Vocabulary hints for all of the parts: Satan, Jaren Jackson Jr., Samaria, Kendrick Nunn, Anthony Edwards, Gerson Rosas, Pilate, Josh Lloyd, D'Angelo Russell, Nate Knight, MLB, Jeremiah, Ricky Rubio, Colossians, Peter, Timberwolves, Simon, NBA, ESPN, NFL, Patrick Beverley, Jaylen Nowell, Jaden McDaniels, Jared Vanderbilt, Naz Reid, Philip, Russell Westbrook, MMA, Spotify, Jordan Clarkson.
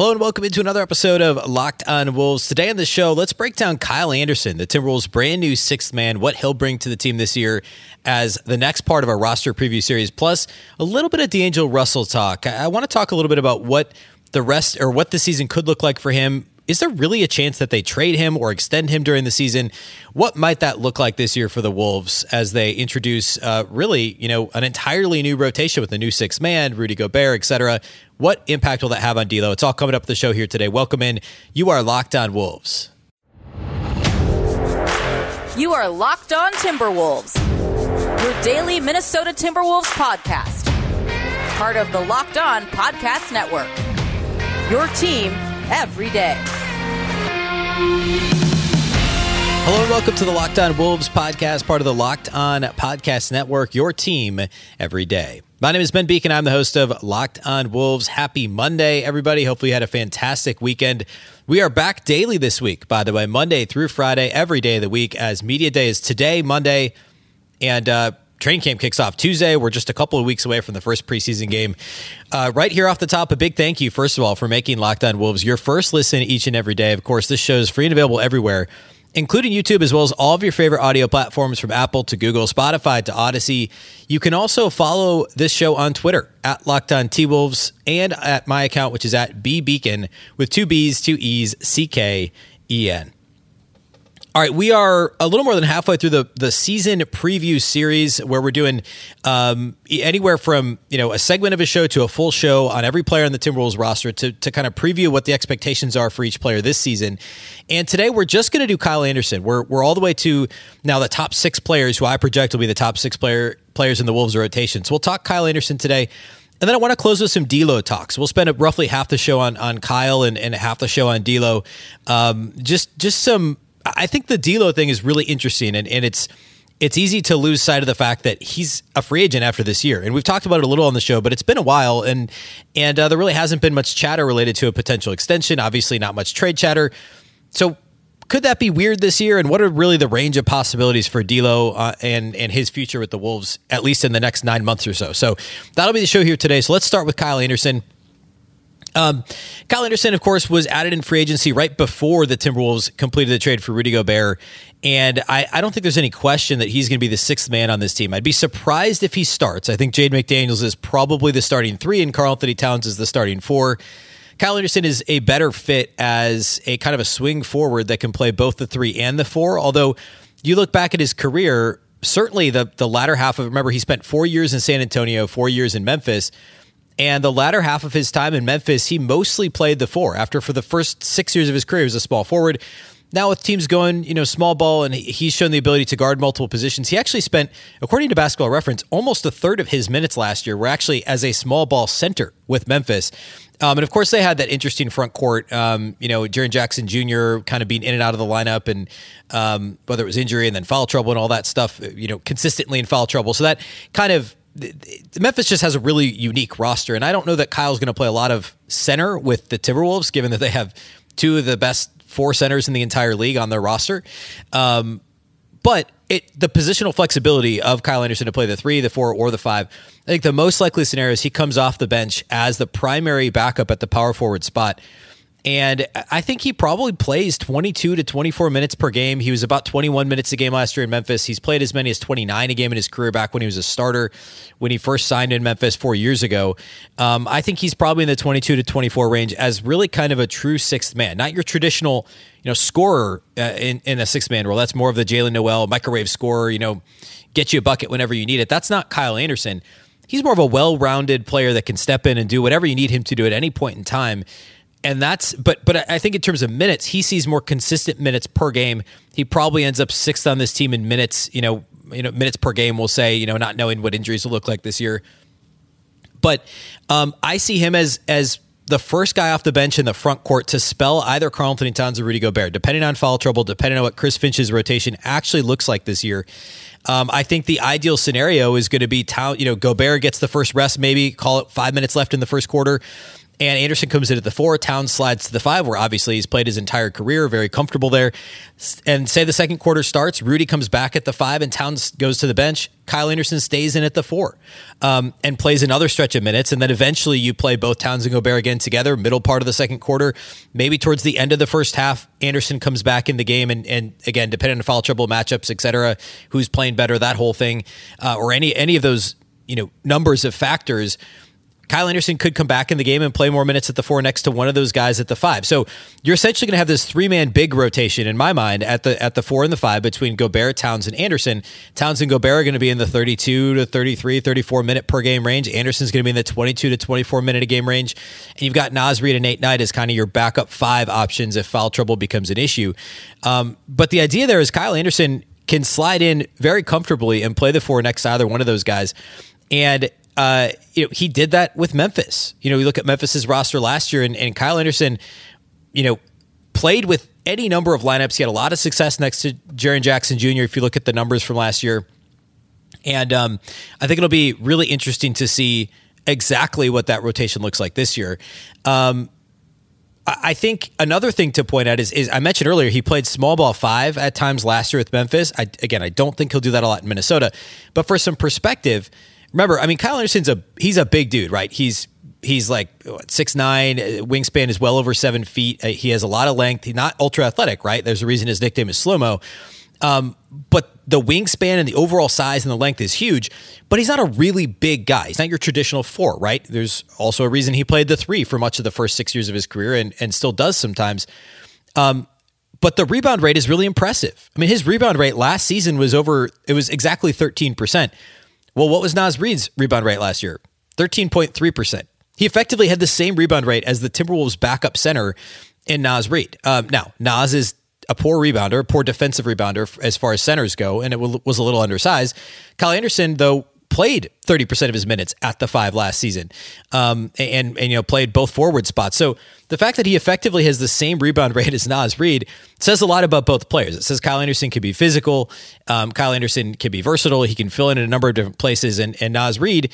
Hello and welcome into another episode of Locked On Wolves. Today on the show, let's break down Kyle Anderson, the Timberwolves' brand new sixth man, what he'll bring to the team this year as the next part of our roster preview series, plus a little bit of D'Angelo Russell talk. I want to talk a little bit about what the season could look like for him. Is there really a chance that they trade him or extend him during the season? What might that look like this year for the Wolves as they introduce an entirely new rotation with a new sixth man, Rudy Gobert, etc.? What impact will that have on D'Lo? It's all coming up the show here today. Welcome in. You are Locked On Wolves. You are Locked On Timberwolves, your daily Minnesota Timberwolves podcast, part of the Locked On Podcast Network, your team every day. Hello and welcome to the Locked On Wolves podcast, part of the Locked On Podcast Network, your team every day. My name is Ben Beekin. I'm the host of Locked On Wolves. Happy Monday, everybody. Hopefully you had a fantastic weekend. We are back daily this week, by the way, Monday through Friday, every day of the week, as Media Day is today, Monday, and training camp kicks off Tuesday. We're just a couple of weeks away from the first preseason game. Right here off the top, a big thank you, first of all, for making Locked On Wolves your first listen each and every day. Of course, this show is free and available everywhere, including YouTube, as well as all of your favorite audio platforms from Apple to Google, Spotify to Odyssey. You can also follow this show on Twitter, at Locked On T-Wolves, and at my account, which is at BBeacon, with two B's, two E's, C-K-E-N. All right, we are a little more than halfway through the season preview series, where we're doing anywhere from a segment of a show to a full show on every player on the Timberwolves roster to kind of preview what the expectations are for each player this season. And today we're just going to do Kyle Anderson. We're all the way to now the top six players who I project will be the top six players in the Wolves rotation. So we'll talk Kyle Anderson today. And then I want to close with some D'Lo talks. We'll spend roughly half the show on Kyle and half the show on D'Lo. I think the D'Lo thing is really interesting, and it's easy to lose sight of the fact that he's a free agent after this year. And we've talked about it a little on the show, but it's been a while, and there really hasn't been much chatter related to a potential extension. Obviously, not much trade chatter. So, could that be weird this year? And what are really the range of possibilities for D'Lo and his future with the Wolves, at least in the next 9 months or so? So that'll be the show here today. So let's start with Kyle Anderson. Kyle Anderson, of course, was added in free agency right before the Timberwolves completed the trade for Rudy Gobert. And I don't think there's any question that he's going to be the sixth man on this team. I'd be surprised if he starts. I think Jaden McDaniels is probably the starting three and Karl-Anthony Towns is the starting four. Kyle Anderson is a better fit as a kind of a swing forward that can play both the three and the four. Although you look back at his career, certainly the latter half of it, remember he spent 4 years in San Antonio, 4 years in Memphis. And the latter half of his time in Memphis, he mostly played the four. After for the first 6 years of his career, he was a small forward. Now with teams going, small ball, and he's shown the ability to guard multiple positions. He actually spent, according to Basketball Reference, almost a third of his minutes last year were actually as a small ball center with Memphis. And of course, they had that interesting front court. Jaren Jackson Jr. kind of being in and out of the lineup, and whether it was injury and then foul trouble and all that stuff. Consistently in foul trouble. So that kind of. Memphis just has a really unique roster, and I don't know that Kyle's going to play a lot of center with the Timberwolves, given that they have two of the best four centers in the entire league on their roster. But the positional flexibility of Kyle Anderson to play the three, the four, or the five, I think the most likely scenario is he comes off the bench as the primary backup at the power forward spot. And I think he probably plays 22 to 24 minutes per game. He was about 21 minutes a game last year in Memphis. He's played as many as 29 a game in his career back when he was a starter, when he first signed in Memphis 4 years ago. I think he's probably in the 22 to 24 range as really kind of a true sixth man, not your traditional, scorer in a sixth man role. That's more of the Jaylen Nowell microwave scorer, get you a bucket whenever you need it. That's not Kyle Anderson. He's more of a well-rounded player that can step in and do whatever you need him to do at any point in time. And but I think in terms of minutes, he sees more consistent minutes per game. He probably ends up sixth on this team in minutes, minutes per game, we'll say, not knowing what injuries will look like this year. But I see him as the first guy off the bench in the front court to spell either Karl-Anthony Towns or Rudy Gobert, depending on foul trouble, depending on what Chris Finch's rotation actually looks like this year. I think the ideal scenario is going to be Gobert gets the first rest, maybe call it 5 minutes left in the first quarter. And Anderson comes in at the 4, Towns slides to the 5, where obviously he's played his entire career, very comfortable there. And say the second quarter starts, Rudy comes back at the 5, and Towns goes to the bench. Kyle Anderson stays in at the 4 and plays another stretch of minutes. And then eventually you play both Towns and Gobert again together, middle part of the second quarter. Maybe towards the end of the first half, Anderson comes back in the game. And again, depending on foul trouble matchups, et cetera, who's playing better, that whole thing, or any of those numbers of factors, Kyle Anderson could come back in the game and play more minutes at the 4 next to one of those guys at the 5. So you're essentially going to have this 3-man big rotation, in my mind, at the 4 and the 5 between Gobert, Towns, and Anderson. Towns and Gobert are going to be in the 32 to 33, 34-minute per game range. Anderson's going to be in the 22 to 24-minute a game range. And you've got Naz Reid and Nate Knight as kind of your backup 5 options if foul trouble becomes an issue. But the idea there is Kyle Anderson can slide in very comfortably and play the 4 next to either one of those guys. And he did that with Memphis. We look at Memphis's roster last year, and Kyle Anderson, played with any number of lineups. He had a lot of success next to Jaren Jackson Jr. If you look at the numbers from last year, and I think it'll be really interesting to see exactly what that rotation looks like this year. I think another thing to point out is I mentioned earlier, he played small ball 5 at times last year with Memphis. I don't think he'll do that a lot in Minnesota, but for some perspective, remember, I mean, Kyle Anderson's he's a big dude, right? He's like 6'9", wingspan is well over 7 feet. He has a lot of length. He's not ultra athletic, right? There's a reason his nickname is Slow Mo. But the wingspan and the overall size and the length is huge, but he's not a really big guy. He's not your traditional 4, right? There's also a reason he played the 3 for much of the first 6 years of his career and still does sometimes. But the rebound rate is really impressive. I mean, his rebound rate last season was exactly 13%. Well, what was Naz Reid's rebound rate last year? 13.3%. He effectively had the same rebound rate as the Timberwolves' backup center in Naz Reid. Now, Naz is a poor rebounder, poor defensive rebounder as far as centers go, and it was a little undersized. Kyle Anderson, though, played 30% of his minutes at the 5 last season and played both forward spots. So the fact that he effectively has the same rebound rate as Naz Reid says a lot about both players. It says Kyle Anderson can be physical. Kyle Anderson can be versatile. He can fill in a number of different places. And Naz Reid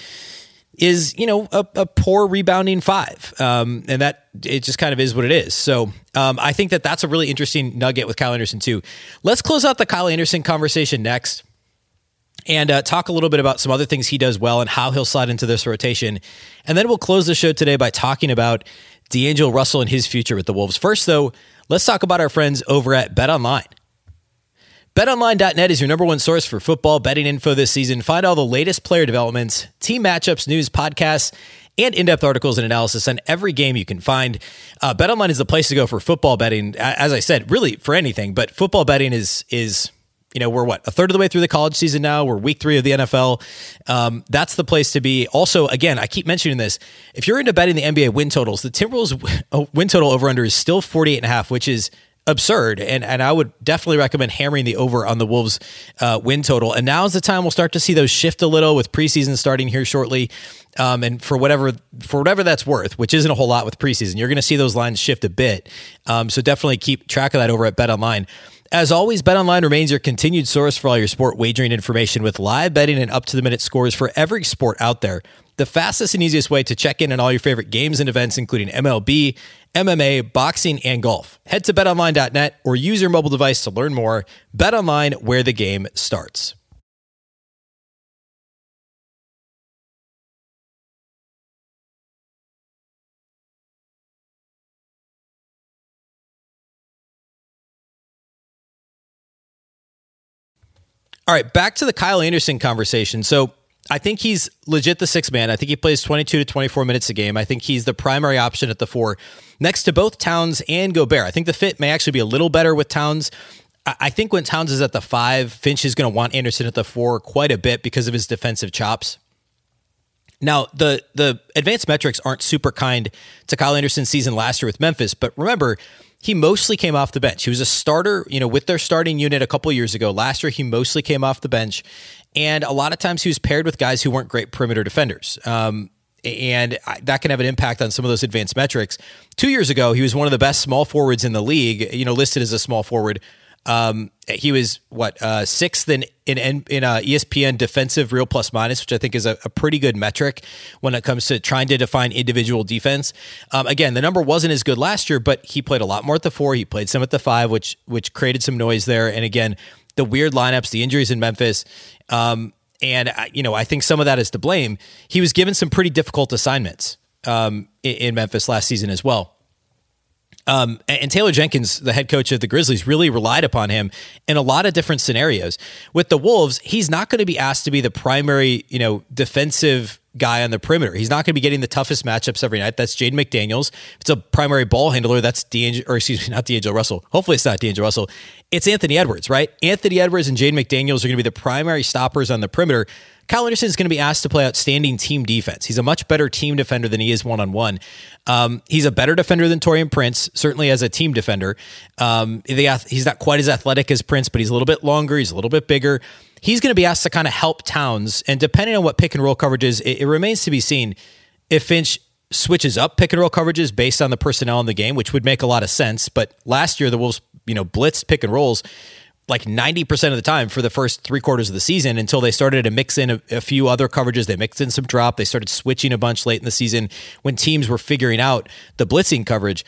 is, a poor rebounding 5. And that it just kind of is what it is. So I think that's a really interesting nugget with Kyle Anderson too. Let's close out the Kyle Anderson conversation next and talk a little bit about some other things he does well and how he'll slide into this rotation. And then we'll close the show today by talking about D'Angelo Russell and his future with the Wolves. First, though, let's talk about our friends over at BetOnline. BetOnline.net is your number one source for football betting info this season. Find all the latest player developments, team matchups, news, podcasts, and in-depth articles and analysis on every game you can find. BetOnline is the place to go for football betting. As I said, really for anything, but football betting is we're a third of the way through the college season now. We're week 3 of the NFL. That's the place to be. Also, again, I keep mentioning this. If you're into betting the NBA win totals, the Timberwolves win total over-under is still 48.5, which is absurd. And I would definitely recommend hammering the over on the Wolves win total. And now's the time we'll start to see those shift a little with preseason starting here shortly. And for whatever that's worth, which isn't a whole lot with preseason, you're going to see those lines shift a bit. So definitely keep track of that over at BetOnline. As always, BetOnline remains your continued source for all your sport wagering information with live betting and up-to-the-minute scores for every sport out there. The fastest and easiest way to check in on all your favorite games and events, including MLB, MMA, boxing, and golf. Head to BetOnline.net or use your mobile device to learn more. BetOnline, where the game starts. All right, back to the Kyle Anderson conversation. So I think he's legit the 6th man. I think he plays 22 to 24 minutes a game. I think he's the primary option at the 4 next to both Towns and Gobert. I think the fit may actually be a little better with Towns. I think when Towns is at the 5, Finch is going to want Anderson at the 4 quite a bit because of his defensive chops. Now, the advanced metrics aren't super kind to Kyle Anderson's season last year with Memphis, but remember, he mostly came off the bench. He was a starter, with their starting unit a couple years ago. Last year, he mostly came off the bench, and a lot of times he was paired with guys who weren't great perimeter defenders, and that can have an impact on some of those advanced metrics. 2 years ago, he was one of the best small forwards in the league, listed as a small forward. He was sixth in ESPN defensive real plus minus, which I think is a pretty good metric when it comes to trying to define individual defense. Again, the number wasn't as good last year, but he played a lot more at the 4. He played some at the 5, which created some noise there. And again, the weird lineups, the injuries in Memphis, and I think some of that is to blame. He was given some pretty difficult assignments in Memphis last season as well. And Taylor Jenkins, the head coach of the Grizzlies, really relied upon him in a lot of different scenarios. With the Wolves, he's not going to be asked to be the primary, defensive guy on the perimeter. He's not going to be getting the toughest matchups every night. That's Jaden McDaniels. If it's a primary ball handler, that's D'Angelo Russell. It's Anthony Edwards, right? Anthony Edwards and Jaden McDaniels are going to be the primary stoppers on the perimeter. Kyle Anderson is going to be asked to play outstanding team defense. He's a much better team defender than he is one-on-one. He's a better defender than Torian Prince, certainly as a team defender. He's not quite as athletic as Prince, but he's a little bit longer. He's a little bit bigger. He's going to be asked to kind of help Towns. And depending on what pick and roll coverage is, it remains to be seen if Finch switches up pick and roll coverages based on the personnel in the game, which would make a lot of sense. But last year, the Wolves, blitzed pick and rolls like 90% of the time for the first three quarters of the season until they started to mix in a few other coverages. They mixed in some drop. They started switching a bunch late in the season when teams were figuring out the blitzing coverage.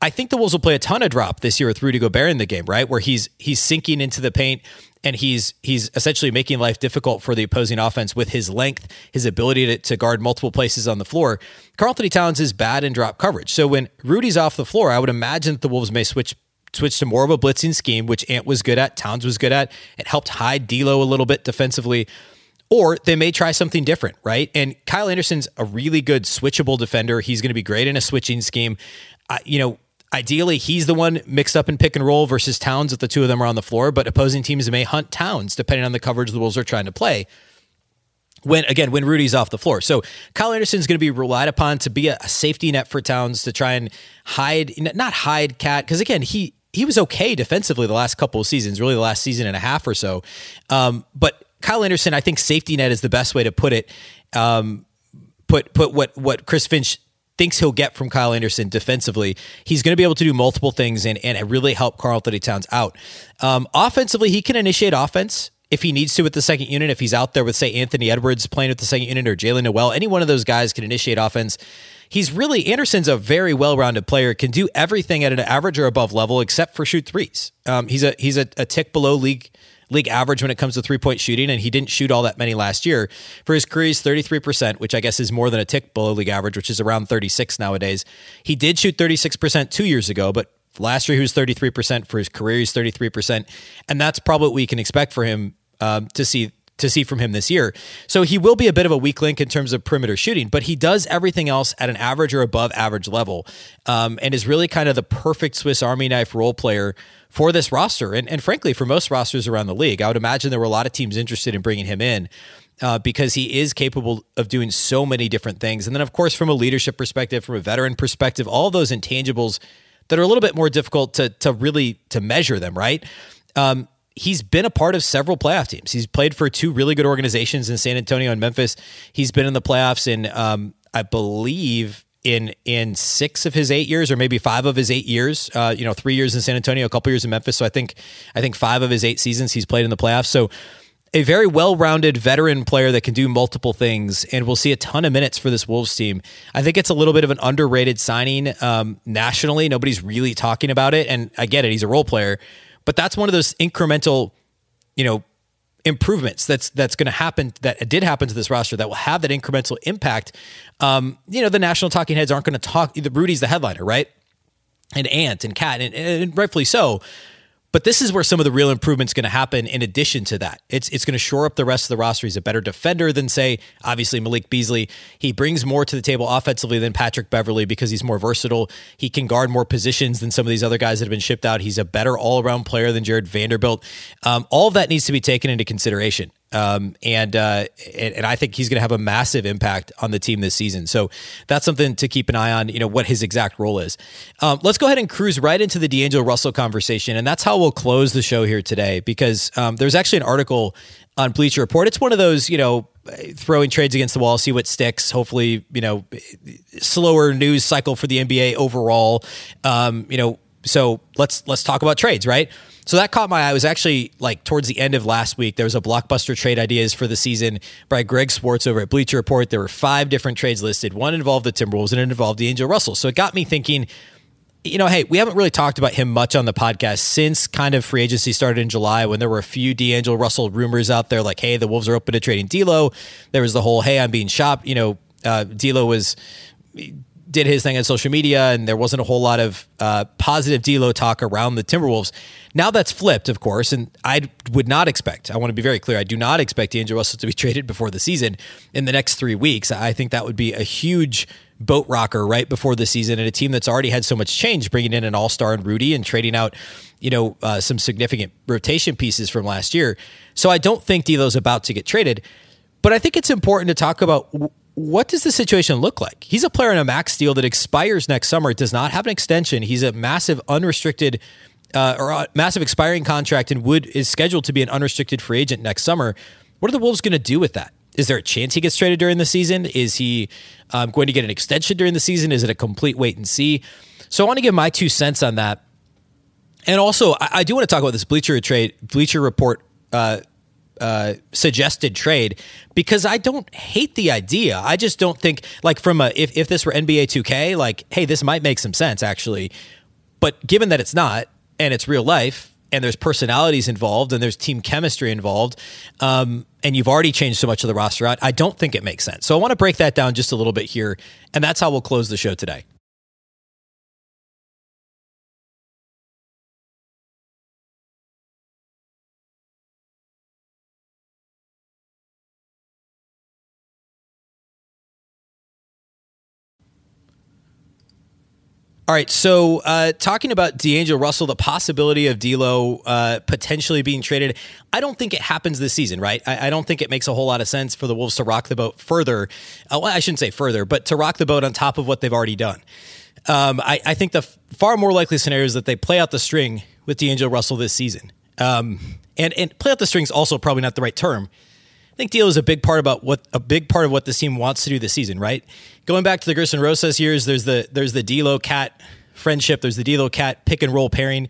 I think the Wolves will play a ton of drop this year with Rudy Gobert in the game, right? Where he's sinking into the paint and he's essentially making life difficult for the opposing offense with his length, his ability to guard multiple places on the floor. Karl-Anthony Towns is bad in drop coverage. So when Rudy's off the floor, I would imagine that the Wolves may switch to more of a blitzing scheme, which Ant was good at, Towns was good at. It helped hide D'Lo a little bit defensively. Or they may try something different, right? And Kyle Anderson's a really good switchable defender. He's going to be great in a switching scheme. Ideally, he's the one mixed up in pick and roll versus Towns if the two of them are on the floor, but opposing teams may hunt Towns depending on the coverage the Wolves are trying to play when Rudy's off the floor. So Kyle Anderson's going to be relied upon to be a safety net for Towns to try and not hide Cat, because again, he was okay defensively the last couple of seasons, really the last season and a half or so. But Kyle Anderson, I think safety net is the best way to put it. Put what Chris Finch thinks he'll get from Kyle Anderson defensively. He's going to be able to do multiple things and really help Karl-Anthony Towns out. Offensively, he can initiate offense if he needs to with the second unit. If he's out there with, say, Anthony Edwards playing with the second unit or Jaylen Nowell, any one of those guys can initiate offense. Anderson's a very well-rounded player, can do everything at an average or above level except for shoot threes. He's a tick below league average when it comes to three-point shooting, and he didn't shoot all that many last year. For his career, he's 33%, which I guess is more than a tick below league average, which is around 36 nowadays. He did shoot 36% 2 years ago, but last year he was 33%. For his career, he's 33%, and that's probably what we can expect for him to see from him this year. So he will be a bit of a weak link in terms of perimeter shooting, but he does everything else at an average or above average level, and is really kind of the perfect Swiss Army knife role player for this roster. And frankly, for most rosters around the league. I would imagine there were a lot of teams interested in bringing him in because he is capable of doing so many different things. And then, of course, from a leadership perspective, from a veteran perspective, all those intangibles that are a little bit more difficult to really measure them, right? He's been a part of several playoff teams. He's played for two really good organizations in San Antonio and Memphis. He's been in the playoffs in, I believe, in 6 of his 8 years, or maybe 5 of his 8 years. 3 years in San Antonio, a couple years in Memphis. So I think 5 of his 8 seasons he's played in the playoffs. So a very well-rounded veteran player that can do multiple things, and we'll see a ton of minutes for this Wolves team. I think it's a little bit of an underrated signing nationally. Nobody's really talking about it, and I get it. He's a role player, but that's one of those incremental, improvements that's going to happen, that did happen to this roster, that will have that incremental impact. The national talking heads aren't going to talk. Rudy's the headliner, right? And Ant and Cat, and rightfully so. But this is where some of the real improvement is going to happen in addition to that. It's going to shore up the rest of the roster. He's a better defender than, say, obviously Malik Beasley. He brings more to the table offensively than Patrick Beverley because he's more versatile. He can guard more positions than some of these other guys that have been shipped out. He's a better all-around player than Jared Vanderbilt. All of that needs to be taken into consideration. And I think he's going to have a massive impact on the team this season. So that's something to keep an eye on, what his exact role is. Let's go ahead and cruise right into the D'Angelo Russell conversation. And that's how we'll close the show here today, because there's actually an article on Bleacher Report. It's one of those, throwing trades against the wall, see what sticks. Hopefully, slower news cycle for the NBA overall. So let's talk about trades, right? So that caught my eye. It was actually like towards the end of last week. There was a blockbuster trade ideas for the season by Greg Swartz over at Bleacher Report. There were 5 different trades listed. One involved the Timberwolves and it involved D'Angelo Russell. So it got me thinking, you know, hey, we haven't really talked about him much on the podcast since kind of free agency started in July when there were a few D'Angelo Russell rumors out there like, hey, the Wolves are open to trading D'Lo. There was the whole, hey, I'm being shopped. You know, D'Lo did his thing on social media, and there wasn't a whole lot of positive D'Lo talk around the Timberwolves. Now that's flipped, of course, and I would not expect, I want to be very clear, I do not expect D'Angelo Russell to be traded before the season in the next 3 weeks. I think that would be a huge boat rocker right before the season, and a team that's already had so much change, bringing in an all-star and Rudy and trading out, you know, some significant rotation pieces from last year. So I don't think D'Lo's about to get traded, but I think it's important to talk about what does the situation look like? He's a player in a max deal that expires next summer. It does not have an extension. He's a massive unrestricted or a massive expiring contract and is scheduled to be an unrestricted free agent next summer. What are the Wolves going to do with that? Is there a chance he gets traded during the season? Is he going to get an extension during the season? Is it a complete wait and see? So I want to give my 2 cents on that. And also, I do want to talk about this Bleacher Report suggested trade, because I don't hate the idea. I just don't think, like, from a if this were NBA 2K, like, hey, this might make some sense actually. But given that it's not, and it's real life, and there's personalities involved, and there's team chemistry involved, and you've already changed so much of the roster out, I don't think it makes sense. So I want to break that down just a little bit here, and that's how we'll close the show today. All right, so talking about D'Angelo Russell, the possibility of D'Lo potentially being traded, I don't think it happens this season, right? I don't think it makes a whole lot of sense for the Wolves to rock the boat further. Well, I shouldn't say further, but to rock the boat on top of what they've already done. I think the far more likely scenario is that they play out the string with D'Angelo Russell this season. And play out the string is also probably not the right term. I think D'Lo is a big part of what this team wants to do this season, right? Going back to the Gerson Rosas years, there's the D'Lo Cat friendship, there's the D'Lo Cat pick and roll pairing.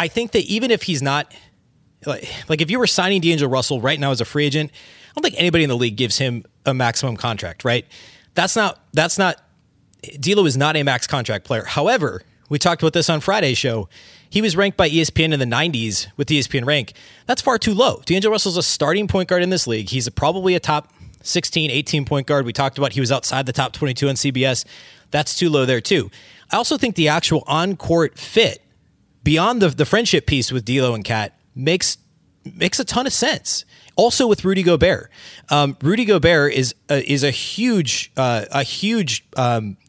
I think that even if he's not like if you were signing D'Angelo Russell right now as a free agent, I don't think anybody in the league gives him a maximum contract, right? That's not D'Lo is not a max contract player. However, we talked about this on Friday's show. He was ranked by ESPN in the 90s with ESPN rank. That's far too low. D'Angelo Russell's a starting point guard in this league. He's probably a top 16, 18 point guard. We talked about he was outside the top 22 on CBS. That's too low there too. I also think the actual on-court fit beyond the friendship piece with D'Lo and Cat makes a ton of sense. Also with Rudy Gobert. Rudy Gobert is a huge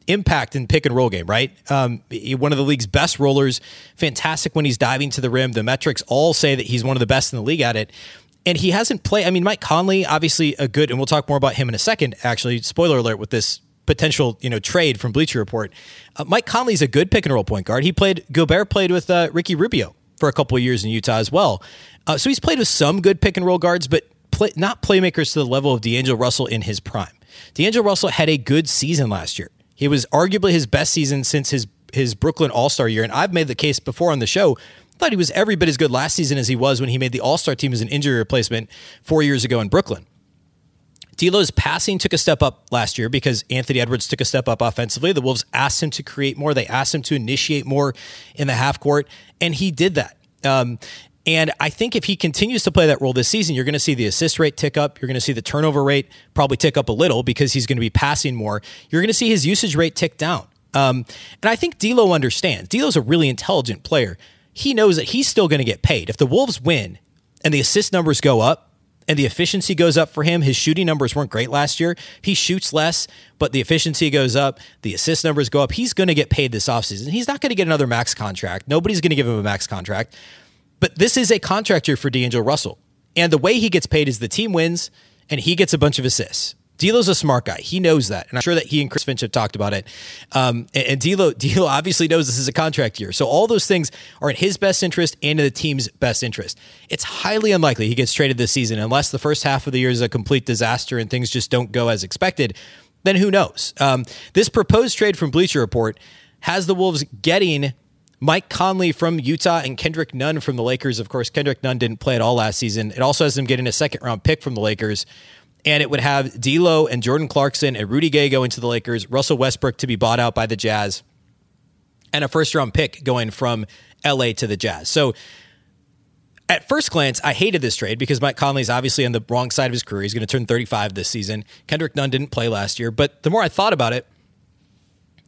impact in pick and roll game, right? One of the league's best rollers, fantastic when he's diving to the rim. The metrics all say that he's one of the best in the league at it. And he hasn't played. I mean, Mike Conley, obviously a good, and we'll talk more about him in a second, actually, spoiler alert with this potential, you know, trade from Bleacher Report. Mike Conley's a good pick and roll point guard. Gobert played with Ricky Rubio for a couple of years in Utah as well. So he's played with some good pick and roll guards, but not playmakers to the level of D'Angelo Russell in his prime. D'Angelo Russell had a good season last year. It was arguably his best season since his Brooklyn All-Star year. And I've made the case before on the show, I thought he was every bit as good last season as he was when he made the All-Star team as an injury replacement 4 years ago in Brooklyn. D'Lo's passing took a step up last year because Anthony Edwards took a step up offensively. The Wolves asked him to create more. They asked him to initiate more in the half court, and he did that. And I think if he continues to play that role this season, you're going to see the assist rate tick up. You're going to see the turnover rate probably tick up a little because he's going to be passing more. You're going to see his usage rate tick down. And I think D'Lo understands. D'Lo's a really intelligent player. He knows that he's still going to get paid. If the Wolves win and the assist numbers go up and the efficiency goes up for him, his shooting numbers weren't great last year. He shoots less, but the efficiency goes up. The assist numbers go up. He's going to get paid this offseason. He's not going to get another max contract. Nobody's going to give him a max contract. But this is a contract year for D'Angelo Russell. And the way he gets paid is the team wins and he gets a bunch of assists. D'Lo's a smart guy. He knows that. And I'm sure that he and Chris Finch have talked about it. And D'Lo obviously knows this is a contract year. So all those things are in his best interest and in the team's best interest. It's highly unlikely he gets traded this season unless the first half of the year is a complete disaster and things just don't go as expected. Then who knows? This proposed trade from Bleacher Report has the Wolves getting Mike Conley from Utah and Kendrick Nunn from the Lakers. Of course, Kendrick Nunn didn't play at all last season. It also has them getting a second-round pick from the Lakers. And it would have D'Lo and Jordan Clarkson and Rudy Gay going to the Lakers, Russell Westbrook to be bought out by the Jazz, and a first-round pick going from LA to the Jazz. So at first glance, I hated this trade because Mike Conley's obviously on the wrong side of his career. He's going to turn 35 this season. Kendrick Nunn didn't play last year. But the more I thought about it,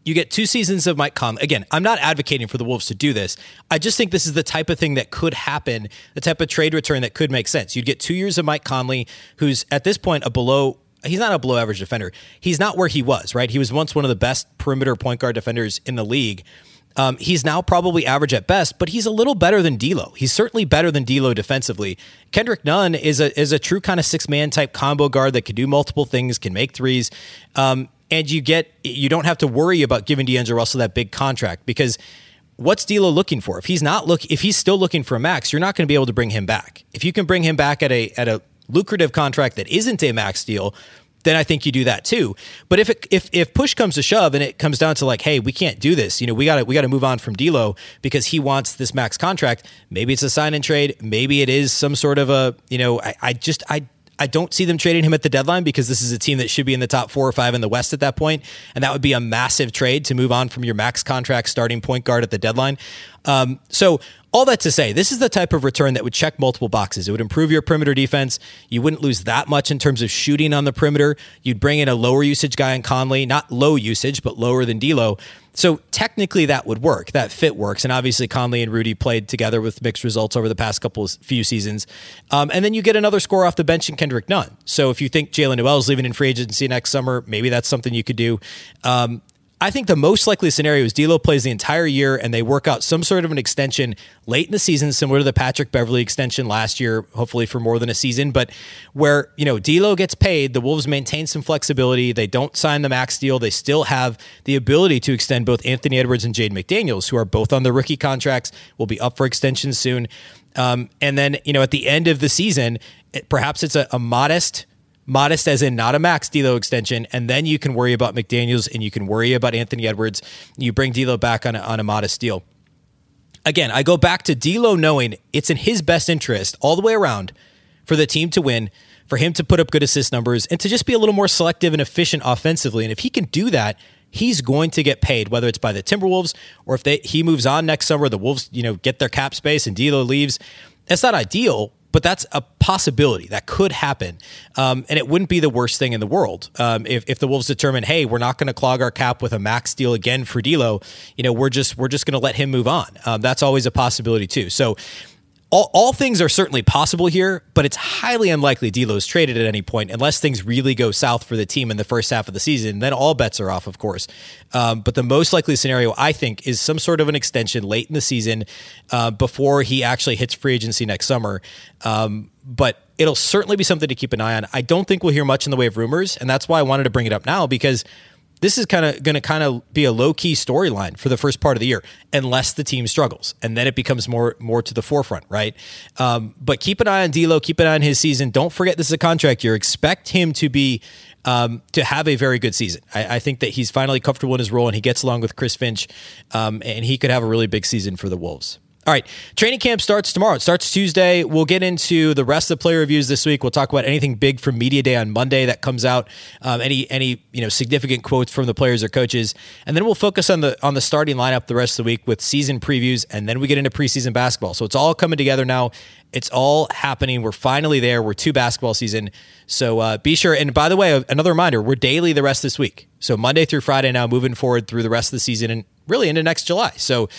you get two seasons of Mike Conley. Again, I'm not advocating for the Wolves to do this. I just think this is the type of thing that could happen, the type of trade return that could make sense. You'd get 2 years of Mike Conley, who's at this point he's not a below average defender. He's not where he was, right? He was once one of the best perimeter point guard defenders in the league. He's now probably average at best, but he's a little better than D'Lo. He's certainly better than D'Lo defensively. Kendrick Nunn is a true kind of six-man type combo guard that can do multiple things, can make threes. And you don't have to worry about giving D'Angelo Russell that big contract, because what's D'Lo looking for? If he's still looking for a max, you're not going to be able to bring him back. If you can bring him back at a lucrative contract that isn't a max deal, then I think you do that too. But if push comes to shove and it comes down to like, hey, we can't do this, we got to move on from D'Lo because he wants this max contract. Maybe it's a sign and trade. Maybe it is some sort of I don't see them trading him at the deadline, because this is a team that should be in the top 4 or 5 in the West at that point. And that would be a massive trade to move on from your max contract starting point guard at the deadline. So all that to say, this is the type of return that would check multiple boxes. It would improve your perimeter defense. You wouldn't lose that much in terms of shooting on the perimeter. You'd bring in a lower usage guy in Conley, not low usage, but lower than D'Lo. So technically that would work. That fit works. And obviously Conley and Rudy played together with mixed results over the past few seasons. And then you get another scorer off the bench in Kendrick Nunn. So if you think Jaylen Nowell is leaving in free agency next summer, maybe that's something you could do. I think the most likely scenario is D'Lo plays the entire year and they work out some sort of an extension late in the season, similar to the Patrick Beverley extension last year, hopefully for more than a season, but where, D'Lo gets paid, the Wolves maintain some flexibility. They don't sign the max deal. They still have the ability to extend both Anthony Edwards and Jaden McDaniels, who are both on their rookie contracts, will be up for extension soon. And then, at the end of the season, perhaps it's a modest as in not a max D'Lo extension, and then you can worry about McDaniels and you can worry about Anthony Edwards. You bring D'Lo back on a modest deal. Again, I go back to D'Lo knowing it's in his best interest all the way around for the team to win, for him to put up good assist numbers, and to just be a little more selective and efficient offensively. And if he can do that, he's going to get paid, whether it's by the Timberwolves or if he moves on next summer, the Wolves get their cap space and D'Lo leaves. That's not ideal, but that's a possibility that could happen. And it wouldn't be the worst thing in the world. If the Wolves determine, hey, we're not going to clog our cap with a max deal again for D'Lo, we're just going to let him move on. That's always a possibility too. So all things are certainly possible here, but it's highly unlikely D'Lo's traded at any point unless things really go south for the team in the first half of the season. Then all bets are off, of course. But the most likely scenario, I think, is some sort of an extension late in the season before he actually hits free agency next summer. But it'll certainly be something to keep an eye on. I don't think we'll hear much in the way of rumors, and that's why I wanted to bring it up now, because this is going to be a low-key storyline for the first part of the year, unless the team struggles, and then it becomes more to the forefront, right? But keep an eye on D'Lo, keep an eye on his season. Don't forget this is a contract year. Expect him to be to have a very good season. I think that he's finally comfortable in his role, and he gets along with Chris Finch, and he could have a really big season for the Wolves. All right, training camp starts tomorrow. It starts Tuesday. We'll get into the rest of the player reviews this week. We'll talk about anything big from Media Day on Monday that comes out, any significant quotes from the players or coaches, and then we'll focus on the starting lineup the rest of the week with season previews, and then we get into preseason basketball. So it's all coming together now. It's all happening. We're finally there. We're to basketball season. So be sure. And by the way, another reminder: we're daily the rest of this week. So Monday through Friday now, moving forward through the rest of the season and really into next July. So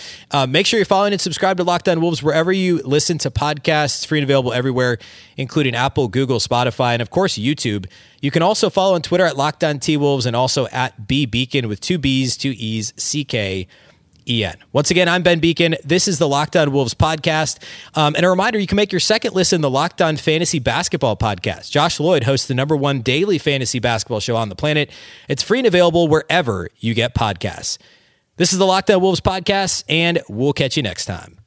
make sure you're following and subscribe to Locked On Wolves wherever you listen to podcasts. It's free and available everywhere, including Apple, Google, Spotify, and of course, YouTube. You can also follow on Twitter at Locked On T-Wolves and also at BBeekin with 2 B's, 2 E's, CKEN. Once again, I'm Ben Beekin. This is the Locked On Wolves podcast. And a reminder, you can make your second listen, the Locked On Fantasy Basketball Podcast. Josh Lloyd hosts the #1 daily fantasy basketball show on the planet. It's free and available wherever you get podcasts. This is the Locked On Wolves podcast, and we'll catch you next time.